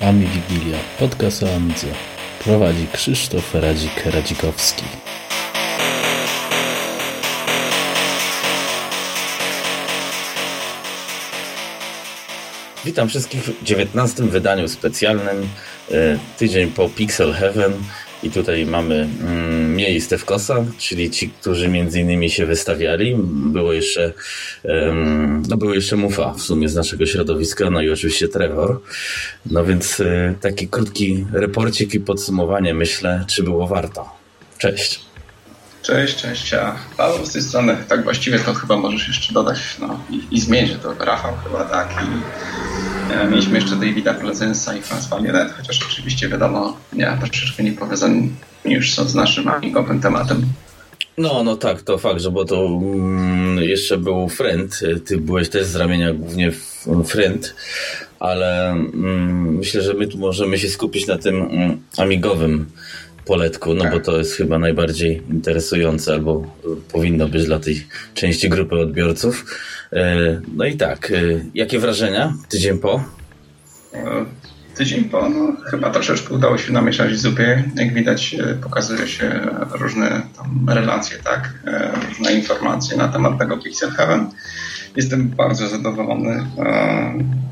Ami Wigilia, podcast o Amidze. Prowadzi Krzysztof Radzik Radzikowski. Witam wszystkich w 19. wydaniu specjalnym, tydzień po Pixel Heaven. I tutaj mamy mnie i Stefkosa, czyli ci, którzy między innymi się wystawiali. Było jeszcze Mufa w sumie z naszego środowiska, no i oczywiście Trevor. No więc taki krótki reporcik i podsumowanie, myślę, czy było warto. Cześć. Cześć. A Paweł z tej strony, tak właściwie to chyba możesz jeszcze dodać, no i zmienić, że to Rachał chyba, tak, i mieliśmy jeszcze Davida Prezensa i Franz Valieret, chociaż oczywiście wiadomo, nie, troszeczkę niepowiązani już są z naszym amigowym tematem. No tak, to fakt, że bo to jeszcze był Frend, ty byłeś też z ramienia głównie Frend, ale myślę, że my tu możemy się skupić na tym amigowym poletku, no bo to jest chyba najbardziej interesujące, albo powinno być dla tej części grupy odbiorców. No i tak, jakie wrażenia tydzień po? Tydzień po, no chyba troszeczkę udało się namieszać zupie. Jak widać, pokazuje się różne tam relacje, tak, różne informacje na temat tego Pixel Heaven. Jestem bardzo zadowolony.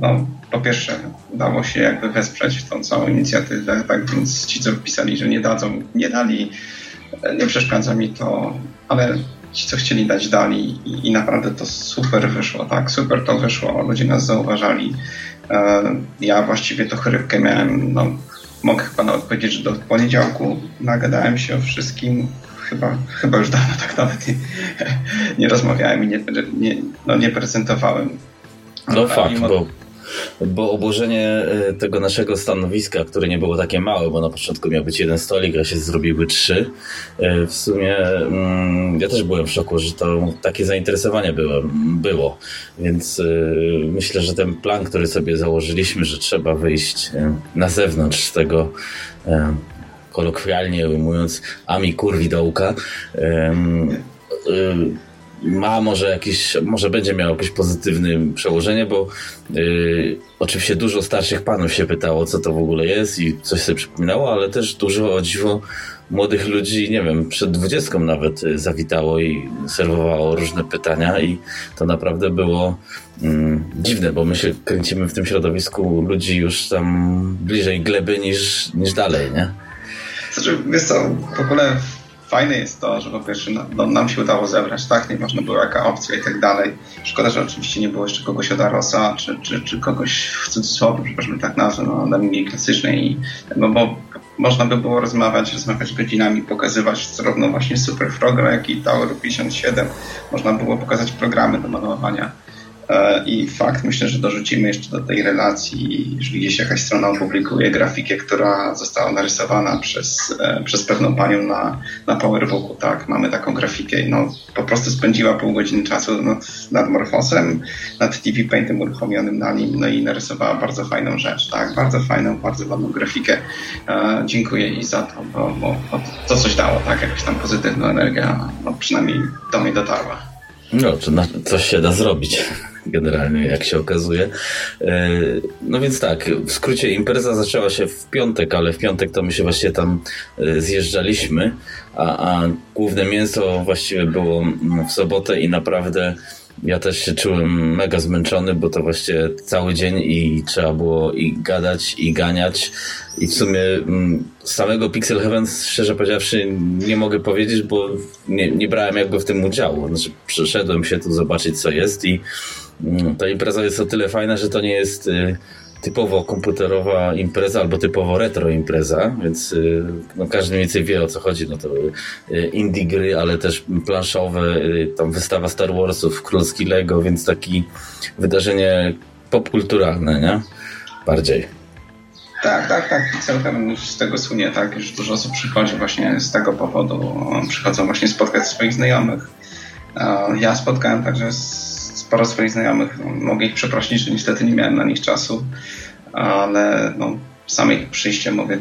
No, po pierwsze, udało się jakby wesprzeć tą całą inicjatywę, tak więc ci, co wpisali, że nie dadzą, nie dali. Nie przeszkadza mi to, ale ci, co chcieli dać, dali i naprawdę to super wyszło, tak? Super to wyszło, ludzie nas zauważali. Ja właściwie to chorybkę miałem, no, mogę chyba nawet powiedzieć, że do poniedziałku nagadałem się o wszystkim. Chyba już dawno tak nawet nie rozmawiałem i nie prezentowałem. No fakt, bo obłożenie tego naszego stanowiska, które nie było takie małe, bo na początku miał być jeden stolik, a się zrobiły 3. W sumie ja też byłem w szoku, że to takie zainteresowanie było. Więc myślę, że ten plan, który sobie założyliśmy, że trzeba wyjść na zewnątrz tego, kolokwialnie ujmując, Ami kurwidołka, może będzie miał jakieś pozytywne przełożenie, bo oczywiście dużo starszych panów się pytało, co to w ogóle jest i coś sobie przypominało, ale też dużo, o dziwo, młodych ludzi, nie wiem, przed 20 nawet zawitało i serwowało różne pytania i to naprawdę było dziwne, bo my się kręcimy w tym środowisku ludzi już tam bliżej gleby niż dalej, nie? Znaczy, wiesz co, w ogóle fajne jest to, że po pierwsze nam się udało zebrać, tak? Nie można było jaka opcja i tak dalej. Szkoda, że oczywiście nie było jeszcze kogoś od Arosa, czy kogoś w cudzysłowie, przepraszam, tak nazwę, no, na linii klasycznej, no bo można by było rozmawiać godzinami, pokazywać zarówno właśnie Super Froga, jak i Tower 57. Można było pokazać programy do malowania. I fakt, myślę, że dorzucimy jeszcze do tej relacji, jeżeli gdzieś jakaś strona opublikuje grafikę, która została narysowana przez pewną panią na PowerBooku, tak, mamy taką grafikę, no po prostu spędziła pół godziny czasu nad MorphOSem, nad TV-paint'em uruchomionym na nim, no i narysowała bardzo fajną rzecz, tak, bardzo ładną grafikę. Dziękuję jej za to, bo to coś dało, tak, jakaś tam pozytywna energia, no przynajmniej do mnie dotarła. No, coś się da zrobić generalnie, jak się okazuje. No więc tak, w skrócie impreza zaczęła się w piątek, ale w piątek to my się właśnie tam zjeżdżaliśmy, a główne mięso właściwie było w sobotę i naprawdę ja też się czułem mega zmęczony, bo to właśnie cały dzień i trzeba było i gadać, i ganiać. I w sumie samego Pixel Heaven, szczerze powiedziawszy, nie mogę powiedzieć, bo nie brałem jakby w tym udziału. Znaczy, przyszedłem się tu zobaczyć, co jest i ta impreza jest o tyle fajna, że to nie jest typowo komputerowa impreza albo typowo retro impreza, więc no, każdy mniej więcej wie, o co chodzi. No to indie gry, ale też planszowe, tam wystawa Star Warsów, Królski Lego, więc takie wydarzenie popkulturalne, nie? Bardziej. Tak, całkiem z tego słynie, tak, już dużo osób przychodzi właśnie z tego powodu, przychodzą właśnie spotkać swoich znajomych. Ja spotkałem także sporo swoich znajomych, mogę ich przeprosić, że niestety nie miałem na nich czasu, ale no, same ich przyjście, mówię,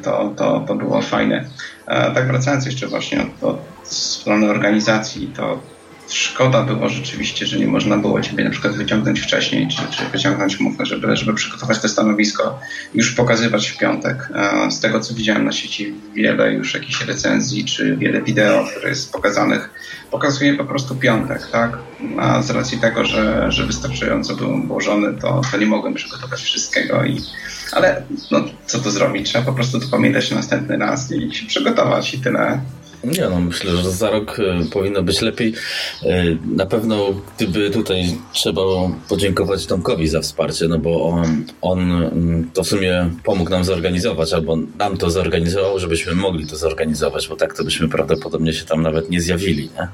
to było fajne. Tak, wracając jeszcze właśnie od strony organizacji, to szkoda było rzeczywiście, że nie można było Ciebie na przykład wyciągnąć wcześniej, czy wyciągnąć mufę, żeby przygotować to stanowisko, już pokazywać w piątek. Z tego, co widziałem na sieci, wiele już jakichś recenzji, czy wiele wideo, które jest pokazanych, pokazuje po prostu piątek, tak? A z racji tego, że wystarczająco byłem włożony, to nie mogłem przygotować wszystkiego. Ale no, co tu zrobić? Trzeba po prostu to pamiętać następny raz i się przygotować i tyle. Nie, no myślę, że za rok powinno być lepiej. Na pewno gdyby tutaj trzeba podziękować Tomkowi za wsparcie, no bo on to w sumie pomógł nam zorganizować, albo nam to zorganizował, żebyśmy mogli to zorganizować, bo tak to byśmy prawdopodobnie się tam nawet nie zjawili, nie?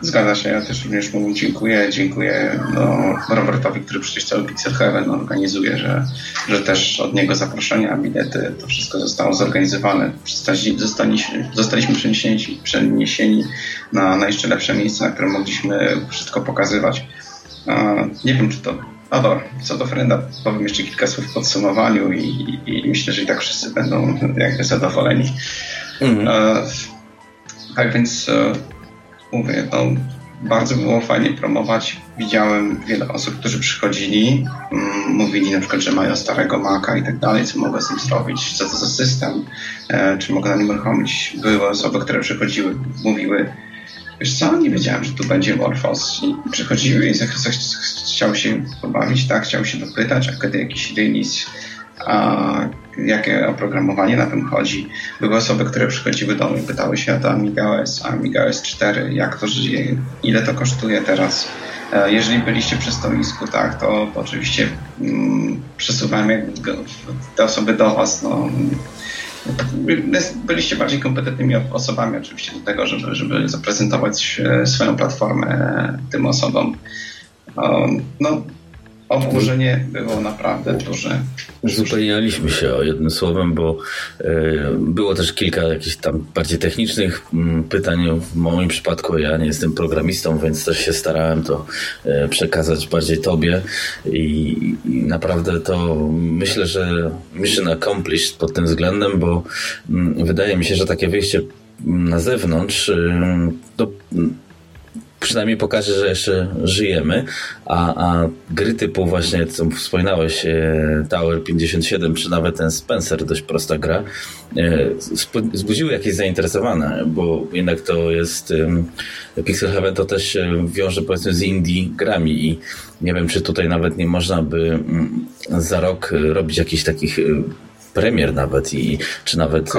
Zgadza się, ja też również mu dziękuję. Dziękuję Robertowi, który przecież cały Pixel Heaven organizuje, że też od niego zaproszenia, bilety, to wszystko zostało zorganizowane. Zostaliśmy przeniesieni na jeszcze lepsze miejsce, na którym mogliśmy wszystko pokazywać. Nie wiem, czy to... co do Frenda, powiem jeszcze kilka słów w podsumowaniu i myślę, że i tak wszyscy będą jakby zadowoleni. Tak więc mówię, no, bardzo było fajnie promować. Widziałem wiele osób, którzy przychodzili, mówili na przykład, że mają starego Maca i tak dalej, co mogę z nim zrobić, co to za system, czy mogę na nim uruchomić. Były osoby, które przychodziły, mówiły, wiesz co, nie wiedziałem, że tu będzie MorphOS. I przychodziły i chciał się pobawić, tak, chciał się dopytać, a kiedy jakiś release, a jakie oprogramowanie na tym chodzi. Były osoby, które przychodziły do mnie, pytały się o AmigaOS, AmigaOS 4, jak to żyje, ile to kosztuje teraz. Jeżeli byliście przy stoisku, tak, to oczywiście przesuwamy te osoby do Was. No, byliście bardziej kompetentnymi osobami oczywiście do tego, żeby zaprezentować swoją platformę tym osobom. No, oburzenie było naprawdę duże. Uzupełnialiśmy się o jednym słowem, bo było też kilka jakichś tam bardziej technicznych pytań. W moim przypadku ja nie jestem programistą, więc też się starałem to przekazać bardziej tobie i naprawdę to myślę, że mission accomplished pod tym względem, bo wydaje mi się, że takie wyjście na zewnątrz to przynajmniej pokaże, że jeszcze żyjemy, a gry typu właśnie, co wspominałeś, Tower 57 czy nawet ten Spencer, dość prosta gra, zbudziły jakieś zainteresowanie, bo jednak to jest Pixel Heaven to też się wiąże powiedzmy z indie grami i nie wiem, czy tutaj nawet nie można by za rok robić jakichś takich premier nawet i czy nawet...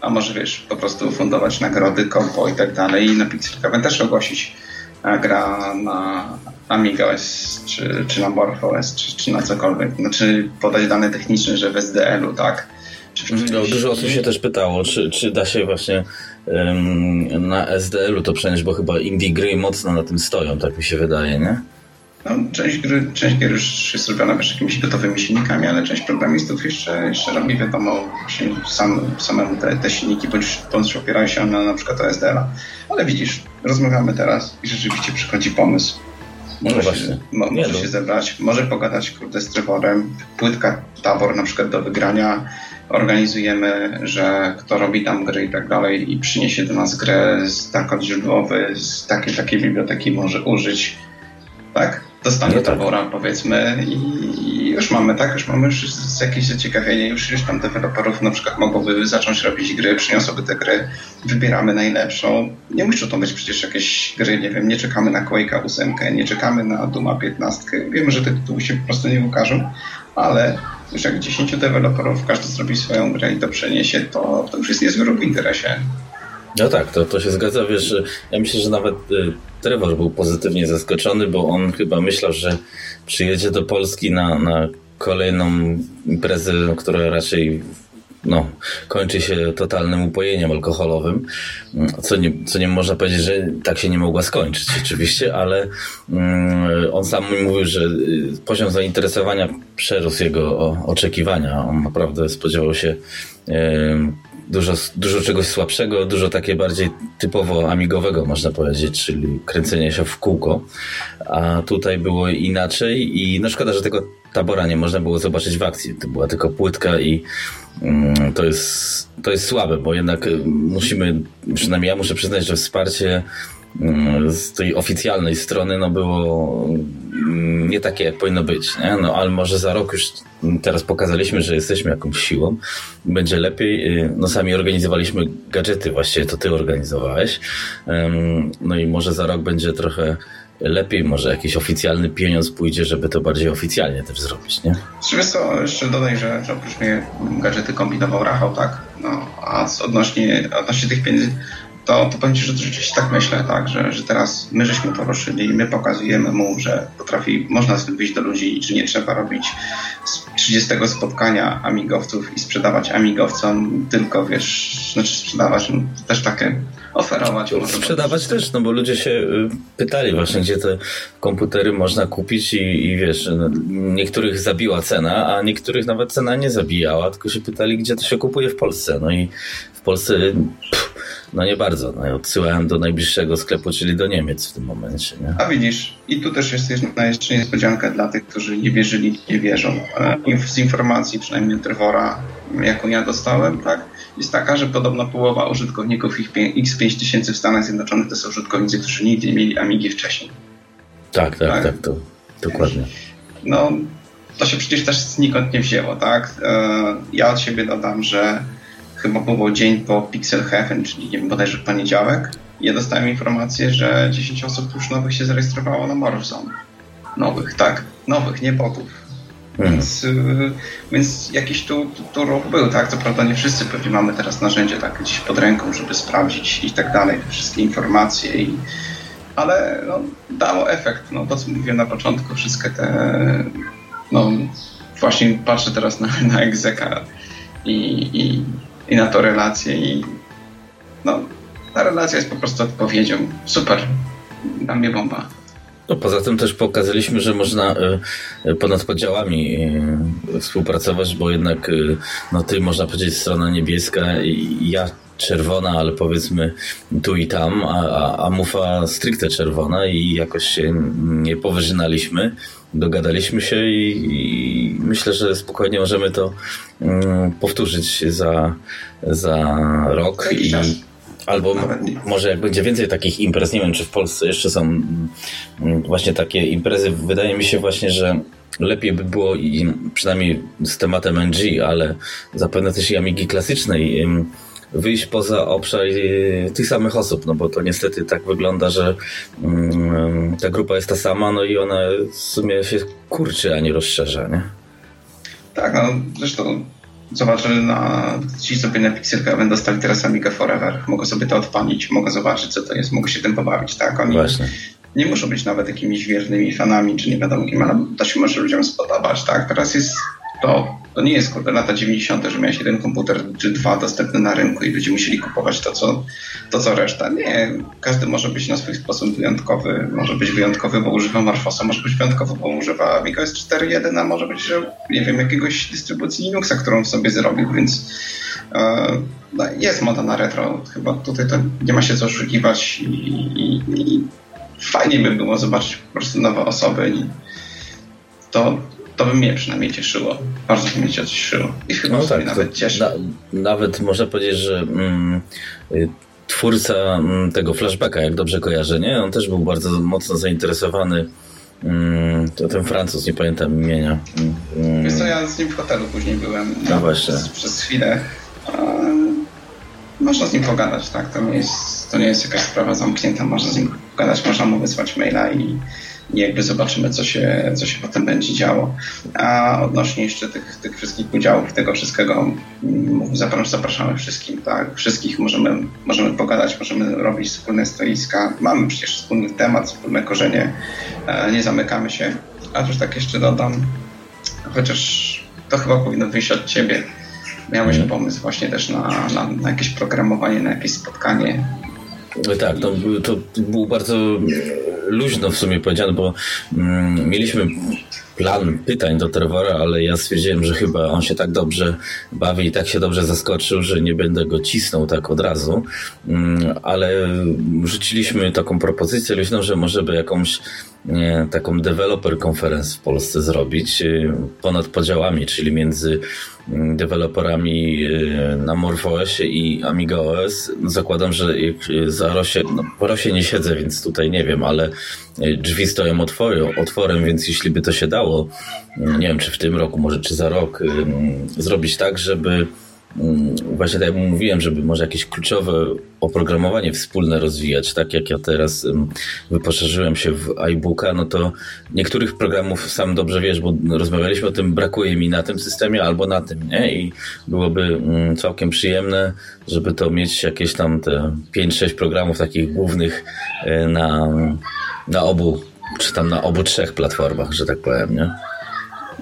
A może wiesz, po prostu fundować nagrody, kompo i tak dalej i na Pixel Heaven też ogłosić gra na AmigaOS czy na MorphOS czy na cokolwiek. Znaczy podać dane techniczne, że w SDL-u, tak? No, dużo osób się też pytało, czy da się właśnie na SDL-u to przenieść, bo chyba indie gry mocno na tym stoją, tak mi się wydaje, nie? No, część gier już jest robiona wiesz, jakimiś gotowymi silnikami, ale część programistów jeszcze robi, wiadomo, samemu te silniki, bądź opierają się na przykład o SDL-a. Ale widzisz, rozmawiamy teraz i rzeczywiście przychodzi pomysł. Może się zebrać, może pogadać kurde z Trevorem, płytka Tabor na przykład do wygrania. Organizujemy, że kto robi tam gry i tak dalej i przyniesie do nas grę z tak odźródłowy, z takiej biblioteki może użyć. Tak? Dostanie Tabora, powiedzmy, i już mamy jakieś zaciekawienie, już tam deweloperów na przykład mogłoby zacząć robić gry, przyniosłoby te gry, wybieramy najlepszą. Nie muszą to być przecież jakieś gry, nie wiem, nie czekamy na Quake'a 8, nie czekamy na Duma 15. Wiemy, że te tytuły się po prostu nie ukażą, ale już jak 10 deweloperów każdy zrobi swoją grę i to przeniesie, to już jest niezły ruch w interesie. No tak, to się zgadza, wiesz, ja myślę, że nawet Trevor był pozytywnie zaskoczony, bo on chyba myślał, że przyjedzie do Polski na kolejną imprezę, która raczej kończy się totalnym upojeniem alkoholowym, co nie można powiedzieć, że tak się nie mogła skończyć oczywiście, ale on sam mi mówił, że poziom zainteresowania przerósł jego oczekiwania. On naprawdę spodziewał się dużo czegoś słabszego, dużo takie bardziej typowo amigowego można powiedzieć, czyli kręcenie się w kółko, a tutaj było inaczej i no szkoda, że tego Tabora nie można było zobaczyć w akcji, to była tylko płytka i to jest słabe, bo jednak musimy, przynajmniej ja muszę przyznać, że wsparcie z tej oficjalnej strony no było nie takie, jak powinno być, nie? No ale może za rok już teraz pokazaliśmy, że jesteśmy jakąś siłą, będzie lepiej. No sami organizowaliśmy gadżety, właściwie to ty organizowałeś, no i może za rok będzie trochę lepiej, może jakiś oficjalny pieniądz pójdzie, żeby to bardziej oficjalnie też zrobić, nie? Wiesz co, jeszcze dodaj, że oprócz mnie gadżety kombinował Rachał, tak? No, a odnośnie tych pieniędzy, to powiem ci, że rzeczywiście tak myślę, tak? Że teraz my żeśmy to ruszyli i my pokazujemy mu, że potrafi, można z tym wyjść do ludzi i że nie trzeba robić z 30 spotkania amigowców i sprzedawać amigowcom, tylko wiesz, znaczy sprzedawać, no, też takie oferować. Sprzedawać też, no bo ludzie się pytali właśnie, gdzie te komputery można kupić i wiesz, niektórych zabiła cena, a niektórych nawet cena nie zabijała, tylko się pytali, gdzie to się kupuje w Polsce. No i w Polsce no nie bardzo. No i odsyłałem do najbliższego sklepu, czyli do Niemiec w tym momencie. Nie? A widzisz, i tu też jest jeszcze niespodzianka dla tych, którzy nie wierzyli, nie wierzą. Z informacji przynajmniej Trevora, jaką ja dostałem, tak, jest taka, że podobno połowa użytkowników X5000 w Stanach Zjednoczonych to są użytkownicy, którzy nigdy nie mieli Amigi wcześniej. Tak, to dokładnie. No, to się przecież też znikąd nie wzięło, tak? Ja od siebie dodam, że chyba był dzień po Pixel Heaven, czyli nie wiem, bodajże poniedziałek. Ja dostałem informację, że 10 osób już nowych się zarejestrowało na Morzon. Nowych, nie botów. Więc jakiś tu ruch był, tak? Co prawda nie wszyscy pewnie mamy teraz narzędzie tak gdzieś pod ręką, żeby sprawdzić i tak dalej, wszystkie informacje, ale no, dało efekt. No, to co mówiłem na początku, wszystkie te... No właśnie patrzę teraz na egzeka i na to relację i no, ta relacja jest po prostu odpowiedzią. Super, dla mnie bomba. No, poza tym też pokazaliśmy, że można ponad podziałami współpracować, bo jednak no ty, można powiedzieć, strona niebieska i ja czerwona, ale powiedzmy tu i tam, a Mufa stricte czerwona i jakoś się nie powyżynaliśmy. Dogadaliśmy się i myślę, że spokojnie możemy to powtórzyć za rok. Albo może jak będzie więcej takich imprez, nie wiem, czy w Polsce jeszcze są właśnie takie imprezy. Wydaje mi się właśnie, że lepiej by było i przynajmniej z tematem NG, ale zapewne też i Amigi klasycznej, wyjść poza obszar tych samych osób, no bo to niestety tak wygląda, że ta grupa jest ta sama, no i ona w sumie się kurczy, a nie rozszerza, nie? Tak, no zresztą zobaczyli ci sobie na pikselkach będą dostali teraz Amiga Forever, mogą sobie to odpalić, mogą zobaczyć, co to jest, mogą się tym pobawić, tak? Oni właśnie nie muszą być nawet jakimiś wiernymi fanami, czy nie wiadomo kim, ale to się może ludziom spodobać, tak? Teraz jest to nie jest kurde lata 90., że miałeś jeden komputer czy dwa dostępne na rynku i ludzie musieli kupować to, co reszta. Nie, każdy może być na swój sposób wyjątkowy. Może być wyjątkowy, bo używa MorphOSa, może być wyjątkowy, bo używa AmigaOS 4.1, a może być, że nie wiem, jakiegoś dystrybucji Linuxa, którą sobie zrobił, więc jest moda na retro. Chyba tutaj to nie ma się co oszukiwać i fajnie by było zobaczyć po prostu nowe osoby i to by mnie przynajmniej cieszyło. Bardzo by mnie cieszyło. I chyba no tak, nawet cieszy. Nawet można powiedzieć, że twórca tego flashbacka, jak dobrze kojarzę, nie? On też był bardzo mocno zainteresowany. To ten Francuz, nie pamiętam imienia. Wiesz co, ja z nim w hotelu później byłem. No właśnie. Przez chwilę. Można z nim pogadać, tak? To nie jest jakaś sprawa zamknięta. Można z nim pogadać, można mu wysłać maila i jakby zobaczymy, co się potem będzie działo. A odnośnie jeszcze tych wszystkich udziałów, tego wszystkiego, zapraszamy wszystkim, tak? Wszystkich możemy pogadać, możemy robić wspólne stoiska. Mamy przecież wspólny temat, wspólne korzenie. Nie zamykamy się. A też tak jeszcze dodam, chociaż to chyba powinno wyjść od ciebie. Miałeś pomysł właśnie też na jakieś programowanie, na jakieś spotkanie. Tak, to było bardzo luźno w sumie powiedziane, bo mieliśmy plan pytań do Trevora, ale ja stwierdziłem, że chyba on się tak dobrze bawi i tak się dobrze zaskoczył, że nie będę go cisnął tak od razu, ale rzuciliśmy taką propozycję luźną, że może by jakąś taką developer conference w Polsce zrobić ponad podziałami, czyli między deweloperami na MorphOSie i AmigaOS. Zakładam, że za Rosię, no, po Rosie nie siedzę, więc tutaj nie wiem, ale drzwi stoją otworem, więc jeśli by to się dało, nie wiem czy w tym roku, może czy za rok, zrobić tak, żeby właśnie tak jak mówiłem, żeby może jakieś kluczowe oprogramowanie wspólne rozwijać, tak jak ja teraz wyposzerzyłem się w iBooka, no to niektórych programów, sam dobrze wiesz, bo rozmawialiśmy o tym, brakuje mi na tym systemie albo na tym, nie? I byłoby całkiem przyjemne, żeby to mieć jakieś tam te 5-6 programów takich głównych na obu, czy tam na obu trzech platformach, że tak powiem, nie?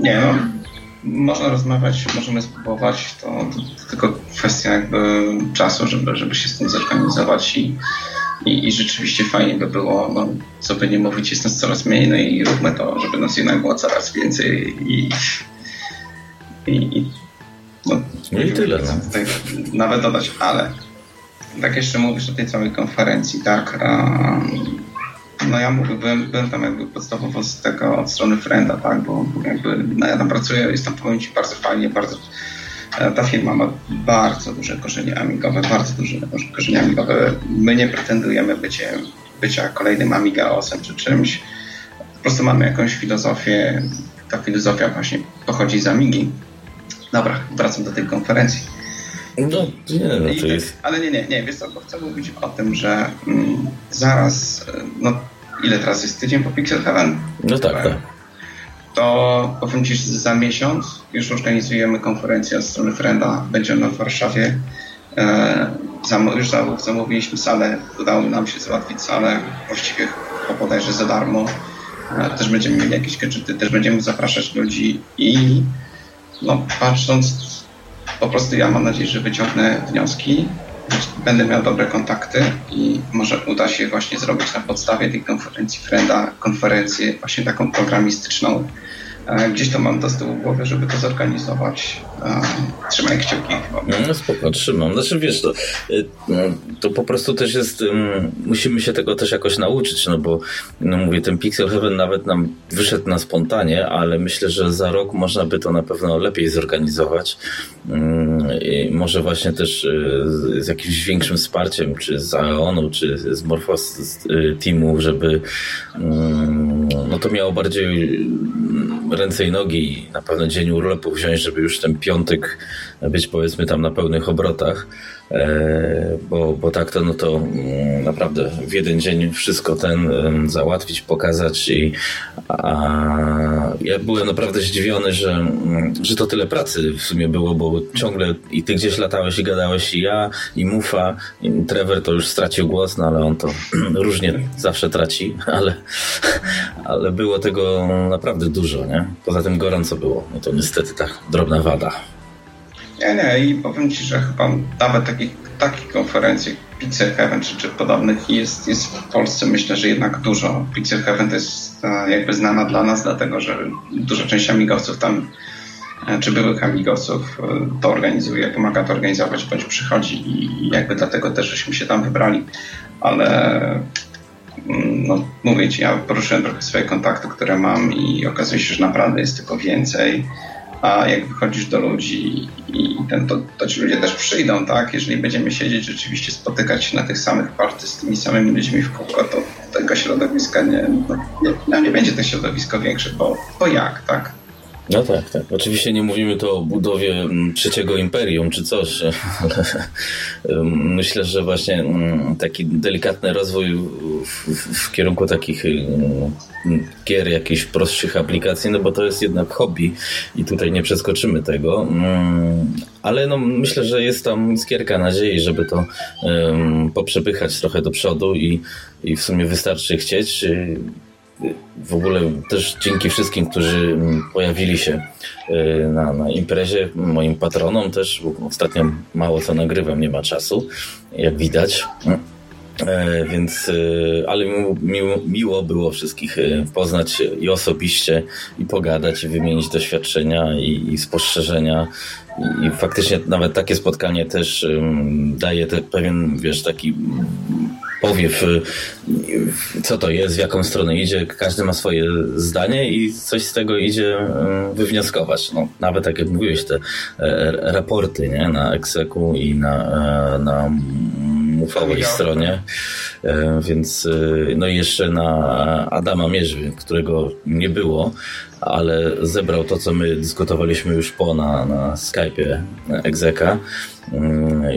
Nie, no. Można rozmawiać, możemy spróbować, to tylko kwestia jakby czasu, żeby się z tym zorganizować i rzeczywiście fajnie by było, no, co by nie mówić, jest nas coraz mniej, no i róbmy to, żeby nas jednak było coraz więcej i tyle. Co tutaj nawet dodać, ale tak jeszcze mówisz o tej całej konferencji, tak? No ja byłem tam jakby podstawowo z tego od strony Frenda, tak, bo jakby no ja tam pracuję, jest tam powiem Ci bardzo fajnie, ta firma ma bardzo duże korzenie amigowe, My nie pretendujemy bycia kolejnym AmigaOS-em czy czymś. Po prostu mamy jakąś filozofię, ta filozofia właśnie pochodzi z Amigi. Dobra, wracam do tej konferencji. No, nie, to jest... Ale nie, wiesz co, bo chcę mówić o tym, że zaraz, no ile teraz jest tydzień po Pixel Heaven? No tak. To powiem Ci, że za miesiąc już organizujemy konferencję od strony Frenda, będzie ona w Warszawie. Już zamówiliśmy salę, udało nam się załatwić salę, właściwie bodajże za darmo. Też będziemy mieli jakieś gadżety, też będziemy zapraszać ludzi i no patrząc... Po prostu ja mam nadzieję, że wyciągnę wnioski, będę miał dobre kontakty i może uda się właśnie zrobić na podstawie tej konferencji Frenda, konferencję właśnie taką programistyczną. Gdzieś to mam to z tyłu głowy, żeby to zorganizować. Trzymaj kciuki. No spoko, trzymam. Znaczy wiesz, to po prostu też jest, musimy się tego też jakoś nauczyć, no bo no mówię, ten Pixel Heaven nawet nam wyszedł na spontanie, ale myślę, że za rok można by to na pewno lepiej zorganizować. I może właśnie też z jakimś większym wsparciem, czy z Aeonu, czy z MorphOS teamu, żeby no to miało bardziej ręce i nogi i na pewno dzień urlopu wziąć, żeby już ten piątek być powiedzmy tam na pełnych obrotach, bo tak to no to naprawdę w jeden dzień wszystko ten załatwić, pokazać ja byłem naprawdę zdziwiony, że to tyle pracy w sumie było, bo ciągle i ty gdzieś latałeś i gadałeś i ja, i Mufa, i Trevor to już stracił głos, no ale on to różnie zawsze traci, ale było tego naprawdę dużo, nie? Poza tym gorąco było, no to niestety tak drobna wada. Nie, i powiem Ci, że chyba nawet takich konferencji jak Pixel Heaven czy podobnych jest w Polsce myślę, że jednak dużo. Pixel Heaven to jest jakby znana dla nas, dlatego że duża część amigowców tam, czy byłych amigowców to organizuje, pomaga to organizować, bądź przychodzi i jakby dlatego też żeśmy się tam wybrali, ale no mówię Ci, ja poruszyłem trochę swoje kontakty, które mam i okazuje się, że naprawdę jest tylko więcej. A jak wychodzisz do ludzi to ci ludzie też przyjdą, tak? Jeżeli będziemy siedzieć, rzeczywiście spotykać się na tych samych party z tymi samymi ludźmi w kółko, to tego środowiska nie będzie to środowisko większe, bo jak, tak? No tak. Oczywiście nie mówimy to o budowie trzeciego imperium czy coś, ale myślę, że właśnie taki delikatny rozwój w kierunku takich gier, jakichś prostszych aplikacji, no bo to jest jednak hobby i tutaj nie przeskoczymy tego, ale no myślę, że jest tam iskierka nadziei, żeby to poprzepychać trochę do przodu i w sumie wystarczy chcieć. W ogóle też dzięki wszystkim, którzy pojawili się na imprezie, moim patronom też, bo ostatnio mało co nagrywam, nie ma czasu, jak widać. Więc, ale miło było wszystkich poznać i osobiście, i pogadać, i wymienić doświadczenia i spostrzeżenia. I faktycznie nawet takie spotkanie też daje pewien, wiesz, taki powiew, co to jest, w jaką stronę idzie. Każdy ma swoje zdanie i coś z tego idzie wywnioskować. No, nawet tak jak mówiłeś, te raporty, nie? Na Execu i na MorphOS stronie, więc no i jeszcze na Adama Mierzy, którego nie było, ale zebrał to, co my dyskutowaliśmy już na Skype'ie Exeka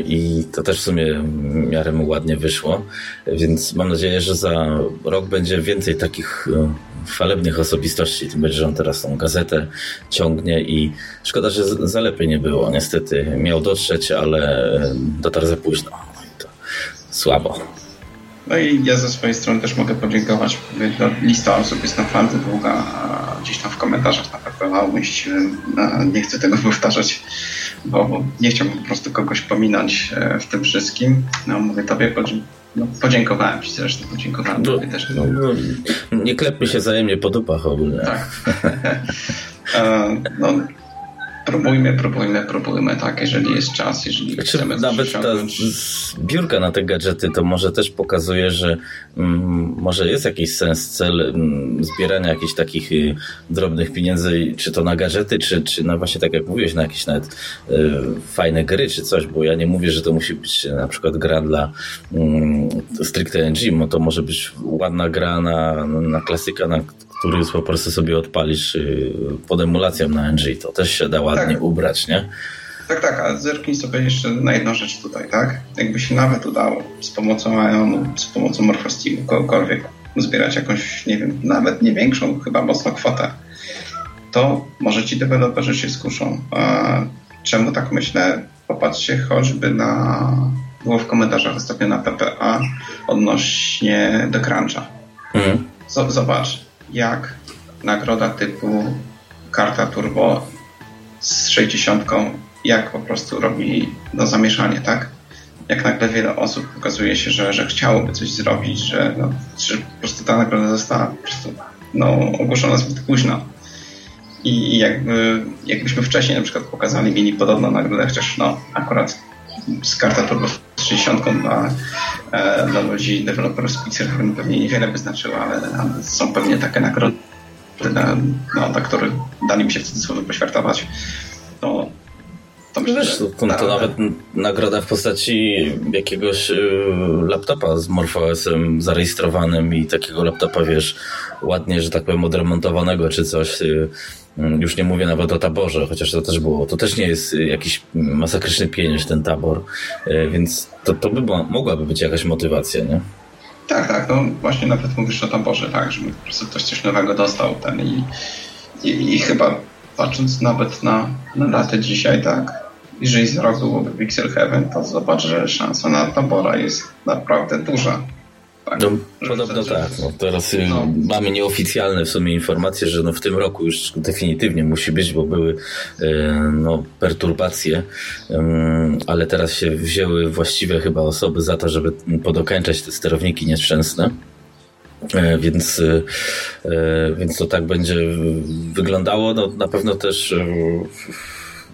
i to też w sumie w miarę mu ładnie wyszło, więc mam nadzieję, że za rok będzie więcej takich chwalebnych osobistości, tym bardziej, że on teraz tą gazetę ciągnie i szkoda, że zalepy nie było, niestety miał dotrzeć, ale dotarł za późno. Słabo. No i ja ze swojej strony też mogę podziękować. Lista osób jest naprawdę długa, gdzieś tam w komentarzach nawet była umieść. Nie chcę tego powtarzać, bo nie chciałbym po prostu kogoś pominąć w tym wszystkim. No mówię tobie, podziękowałem ci zresztą, podziękowałem tobie też. Nie klepmy się wzajemnie po dupach ogólnie. Tak. No. Próbujmy, tak, jeżeli jest czas, jeżeli chcemy. Nawet ta zbiórka na te gadżety to może też pokazuje, że może jest jakiś sens, cel zbierania jakichś takich drobnych pieniędzy, czy to na gadżety, czy na właśnie, tak jak mówiłeś, na jakieś nawet fajne gry, czy coś, bo ja nie mówię, że to musi być na przykład gra dla stricte NG, bo to może być ładna gra na klasyka, na który po prostu sobie odpalisz pod emulacją na NG, to też się da ładnie ubrać, nie? Tak, a zerknij sobie jeszcze na jedną rzecz tutaj, tak? Jakby się nawet udało z pomocą MorphOS Teamu kogokolwiek zbierać jakąś, nie wiem, nawet nie większą, chyba mocno kwotę, to może ci deweloperzy się skuszą. Czemu tak myślę? Popatrzcie choćby było w komentarzach ostatnio na PPA odnośnie do cruncha. Mhm. Zobacz, jak nagroda typu karta turbo z 60, jak po prostu robi zamieszanie, tak? Jak nagle wiele osób okazuje się, że chciałoby coś zrobić, że po prostu ta nagroda została po prostu ogłoszona zbyt późno. I jakbyśmy wcześniej na przykład pokazali, mieli podobną nagrodę, chociaż akurat z karta turbo z 60 dla ludzi, deweloperów z Pixel Heaven pewnie niewiele by znaczyło, ale są pewnie takie nagrody, na które dali mi się w cudzysłowie poświartować. To nawet nagroda w postaci jakiegoś laptopa z MorphOS-em zarejestrowanym i takiego laptopa, wiesz, ładnie, że tak powiem, odremontowanego czy coś. Już nie mówię nawet o taborze, chociaż to też było. To też nie jest jakiś masakryczny pieniądz, ten tabor, więc to by mogłaby być jakaś motywacja, nie? Tak, właśnie nawet mówisz o taborze, tak, żeby po prostu ktoś coś nowego dostał i chyba patrząc nawet na datę dzisiaj, tak, jeżeli za rok byłoby Pixel Heaven, to zobacz, że szansa na tabora jest naprawdę duża. Tak, podobno tak. Teraz mamy nieoficjalne w sumie informacje, że w tym roku już definitywnie musi być, bo były perturbacje, ale teraz się wzięły właściwe chyba osoby za to, żeby podokańczać te sterowniki nieszczęsne. Więc to tak będzie wyglądało. Na pewno też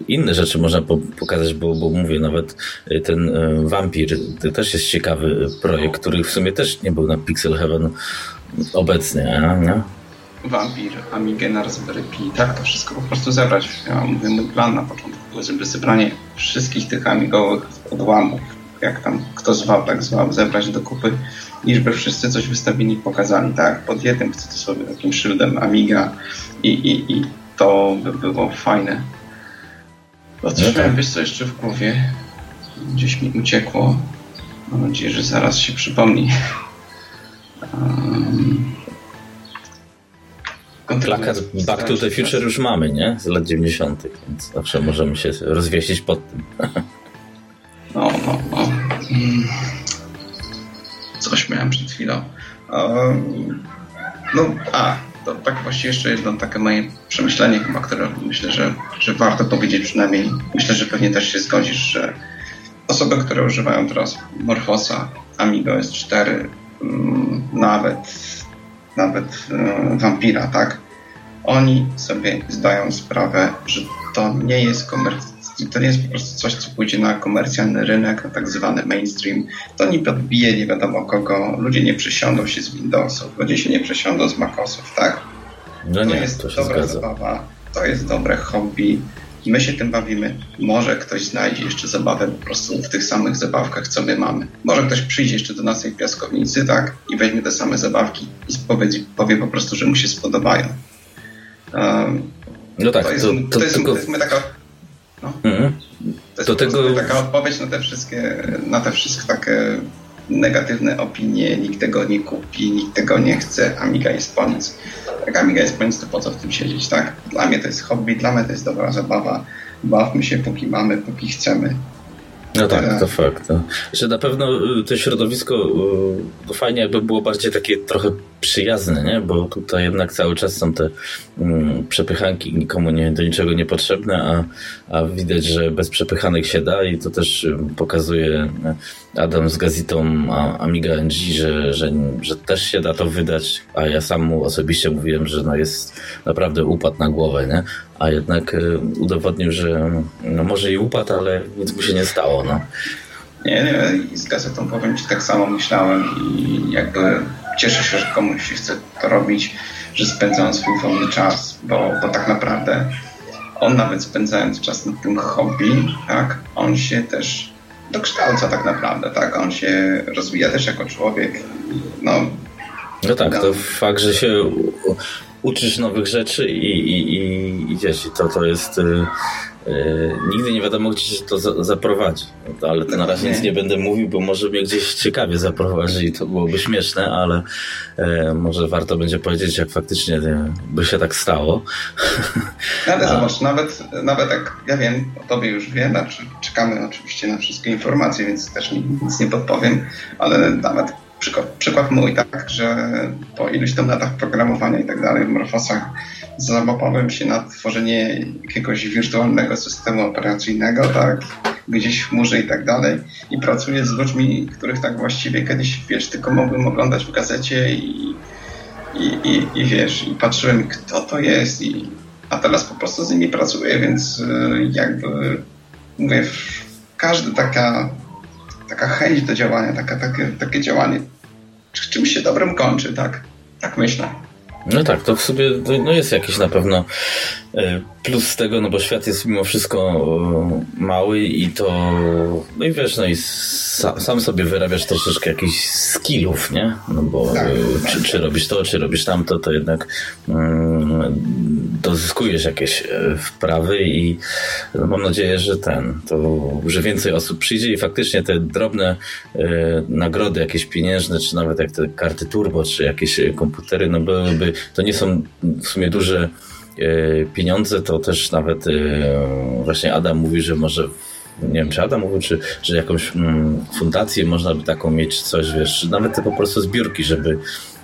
inne rzeczy można pokazać, bo mówię, nawet ten Vampire to też jest ciekawy projekt, który w sumie też nie był na Pixel Heaven obecny. Nie? Vampire, Amiga, Raspberry Pi, tak to wszystko po prostu zebrać. Ja mówię, mój plan na początku był, żeby zebranie wszystkich tych amigowych odłamów, jak tam kto zwał, tak zwał, zebrać do kupy, żeby wszyscy coś wystawili i pokazali, tak? Pod jednym chcę to sobie takim szyldem Amiga i to by było fajne. Otrzymałem, wiesz co, jeszcze w głowie. Gdzieś mi uciekło. Mam nadzieję, że zaraz się przypomni. Plakat Back to the Future już mamy, nie? Z lat 90, więc zawsze możemy się rozwiesić pod tym. No. Coś miałem przed chwilą. To tak właśnie jeszcze jedno takie moje przemyślenie chyba, które myślę, że warto powiedzieć przynajmniej. Myślę, że pewnie też się zgodzisz, że osoby, które używają teraz MorphOS-a AmigaOS 4, nawet Vampira, tak? Oni sobie zdają sprawę, że to nie jest to nie jest po prostu coś, co pójdzie na komercjalny rynek, na tak zwany mainstream. To nie podbije nie wiadomo kogo. Ludzie nie przesiądą się z Windowsów, ludzie się nie przesiądą z MacOSów, tak? No nie, to jest to dobra zabawa, to jest dobre hobby. My się tym bawimy. Może ktoś znajdzie jeszcze zabawę po prostu w tych samych zabawkach, co my mamy. Może ktoś przyjdzie jeszcze do naszej piaskownicy, tak? I weźmie te same zabawki i powie po prostu, że mu się spodobają. No tak, to jest taka odpowiedź na te wszystkie takie negatywne opinie. Nikt tego nie kupi, nikt tego nie chce. Amiga jest po nic. Jak Amiga jest po nic, to po co w tym siedzieć, tak? Dla mnie to jest hobby, dla mnie to jest dobra zabawa. Bawmy się, póki mamy, póki chcemy. No tak, to fakt. Że na pewno to środowisko fajnie jakby było bardziej takie trochę przyjazne, nie? Bo tutaj jednak cały czas są te przepychanki nikomu do niczego niepotrzebne, a widać, że bez przepychanek się da i to też pokazuje Adam z gazetą Amiga NG, że też się da to wydać, a ja sam mu osobiście mówiłem, że no jest naprawdę upadł na głowę, nie? A jednak udowodnił, że no może i upadł, ale nic mu się nie stało. No. Nie, z gazetą powiem Ci, tak samo myślałem i jakby cieszę się, że komuś chce to robić, że spędza on swój wolny czas, bo tak naprawdę on nawet spędzając czas na tym hobby, tak, on się też dokształca tak naprawdę, tak, on się rozwija też jako człowiek. No tak, to fakt, że się uczysz nowych rzeczy i idziesz i to jest... nigdy nie wiadomo, gdzie się to zaprowadzi, ale to na razie nic nie będę mówił, bo może mnie gdzieś ciekawie zaprowadzi i to byłoby śmieszne, ale może warto będzie powiedzieć, jak faktycznie by się tak stało. Ale zobacz, nawet jak ja wiem, o tobie już wiem, czekamy oczywiście na wszystkie informacje, więc też nic nie podpowiem, ale nawet przykład mój, tak, że po iluś tam latach programowania i tak dalej w MorphOSach załapałem się na tworzenie jakiegoś wirtualnego systemu operacyjnego, tak, gdzieś w chmurze i tak dalej. I pracuję z ludźmi, których tak właściwie kiedyś, wiesz, tylko mogłem oglądać w gazecie i wiesz, i patrzyłem, kto to jest, a teraz po prostu z nimi pracuję, więc jakby mówię, każda taka chęć do działania, takie działanie czymś się dobrym kończy, tak? Tak myślę. No tak, to w sobie no jest jakiś na pewno plus z tego, no bo świat jest mimo wszystko mały i to, no i wiesz, no i sam sobie wyrabiasz troszeczkę jakichś skillów, nie? No bo czy robisz to, czy robisz tamto, to jednak dozyskujesz jakieś wprawy i no mam nadzieję, że że więcej osób przyjdzie i faktycznie te drobne nagrody jakieś pieniężne, czy nawet jak te karty turbo, czy jakieś komputery, no byłyby, to nie są w sumie duże pieniądze, to też nawet właśnie Adam mówi, że może, nie wiem, czy Adam mówił, czy jakąś fundację można by taką mieć, coś, wiesz, nawet te po prostu zbiórki, żeby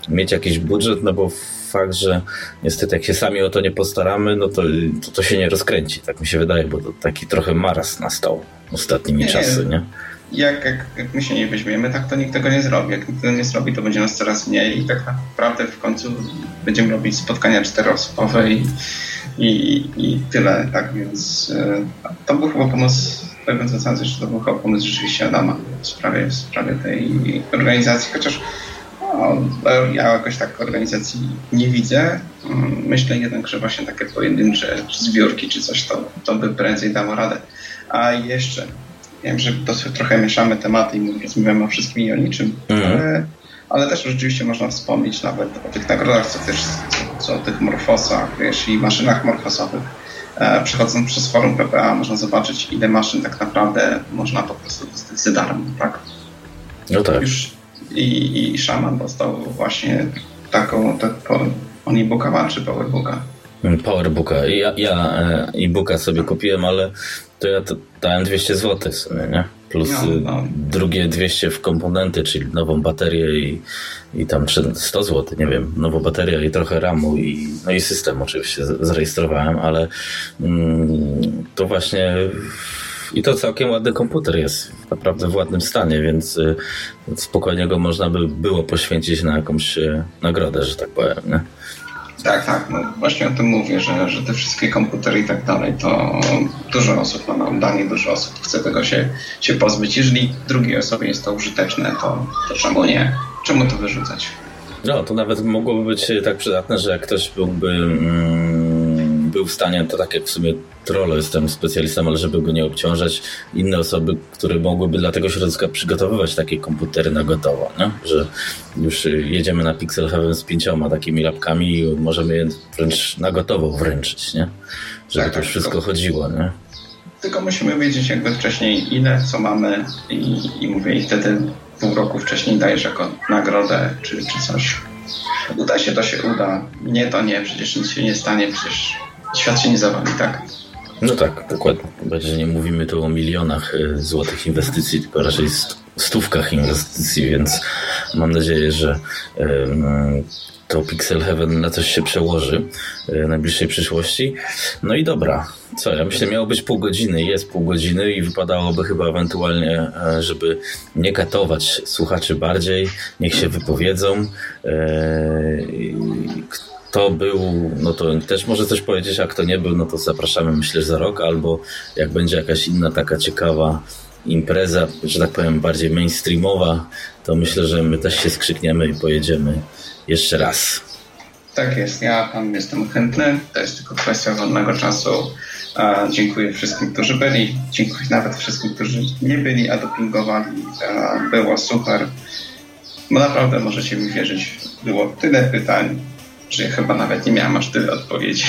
mieć jakiś budżet, no bo fakt, że niestety jak się sami o to nie postaramy, no to się nie rozkręci, tak mi się wydaje, bo to taki trochę maraz nastał ostatnimi czasy, nie? Jak my się nie weźmiemy, tak to nikt tego nie zrobi. Jak nikt tego nie zrobi, to będzie nas coraz mniej i tak naprawdę w końcu będziemy robić spotkania czteroosobowe i tyle, tak więc to był chyba pomysł, to był chyba pomysł rzeczywiście Adama w sprawie tej organizacji, chociaż ja jakoś tak organizacji nie widzę. Myślę jednak, że właśnie takie pojedyncze zbiórki czy coś, to by prędzej dało radę. A jeszcze wiem, że dosyć trochę mieszamy tematy i rozmawiamy o wszystkim i o niczym, ale też rzeczywiście można wspomnieć nawet o tych nagrodach, co o tych MorphOSach, wiesz, i maszynach MorphOSowych. Przechodząc przez forum PPA można zobaczyć, ile maszyn tak naprawdę można po prostu dostać za darmo, tak? No tak. I Shaman dostał właśnie on e-booka ma, czy PowerBooka? PowerBooka. Ja e-booka sobie kupiłem, ale to ja dałem 200 zł w sumie, nie? Plus drugie 200 w komponenty, czyli nową baterię i tam 100 zł, nie wiem, nową baterię i trochę ramu i system oczywiście zarejestrowałem, ale to właśnie I to całkiem ładny komputer jest, naprawdę w ładnym stanie, więc spokojnie go można by było poświęcić na jakąś nagrodę, że tak powiem, nie? Tak, tak, no właśnie o tym mówię, że te wszystkie komputery i tak dalej, to dużo osób ma na oddanie, dużo osób chce tego się pozbyć. Jeżeli drugiej osobie jest to użyteczne, to czemu nie? Czemu to wyrzucać? No, to nawet mogłoby być tak przydatne, że jak ktoś był w stanie, to tak jak w sumie trollo, jestem specjalistą, ale żeby go nie obciążać, inne osoby, które mogłyby dla tego środowiska przygotowywać takie komputery na gotowo, nie? Że już jedziemy na Pixel Heaven z 5 takimi lapkami i możemy je wręcz na gotowo wręczyć, nie? Żeby tak, to już wszystko chodziło, nie? Tylko musimy wiedzieć jakby wcześniej ile, co mamy i mówię, i wtedy pół roku wcześniej dajesz jako nagrodę czy coś. Uda się, to się uda. Nie, to nie. Przecież nic się nie stanie. Przecież świat się nie zawali, tak? No tak, dokładnie. Będzie, nie mówimy tu o milionach złotych inwestycji, tylko raczej stówkach inwestycji, więc mam nadzieję, że to Pixel Heaven na coś się przełoży w najbliższej przyszłości. No i dobra. Co, ja myślę, miało być pół godziny, jest pół godziny i wypadałoby chyba ewentualnie, żeby nie katować słuchaczy bardziej, niech się wypowiedzą. Kto był, no to też może coś powiedzieć, a kto nie był, no to zapraszamy, myślę, za rok, albo jak będzie jakaś inna taka ciekawa impreza, że tak powiem bardziej mainstreamowa, to myślę, że my też się skrzykniemy i pojedziemy jeszcze raz. Tak jest, ja tam jestem chętny, to jest tylko kwestia wolnego czasu. Dziękuję wszystkim, którzy byli, dziękuję nawet wszystkim, którzy nie byli, a dopingowali. Było super, bo naprawdę możecie mi wierzyć, było tyle pytań, że ja chyba nawet nie miałem aż tyle odpowiedzi.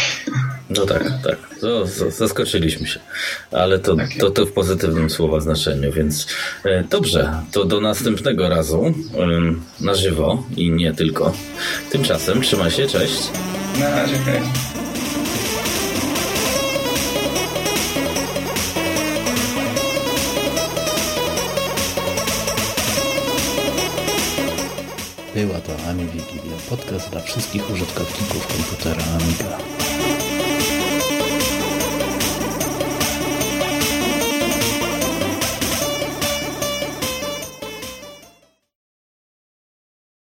No tak, tak. Zaskoczyliśmy się. Ale to w pozytywnym słowa znaczeniu, więc dobrze, to do następnego razu na żywo i nie tylko. Tymczasem trzymaj się, cześć. Na razie, hej. Była to Amiga Wigilia, podcast dla wszystkich użytkowników komputera Amiga.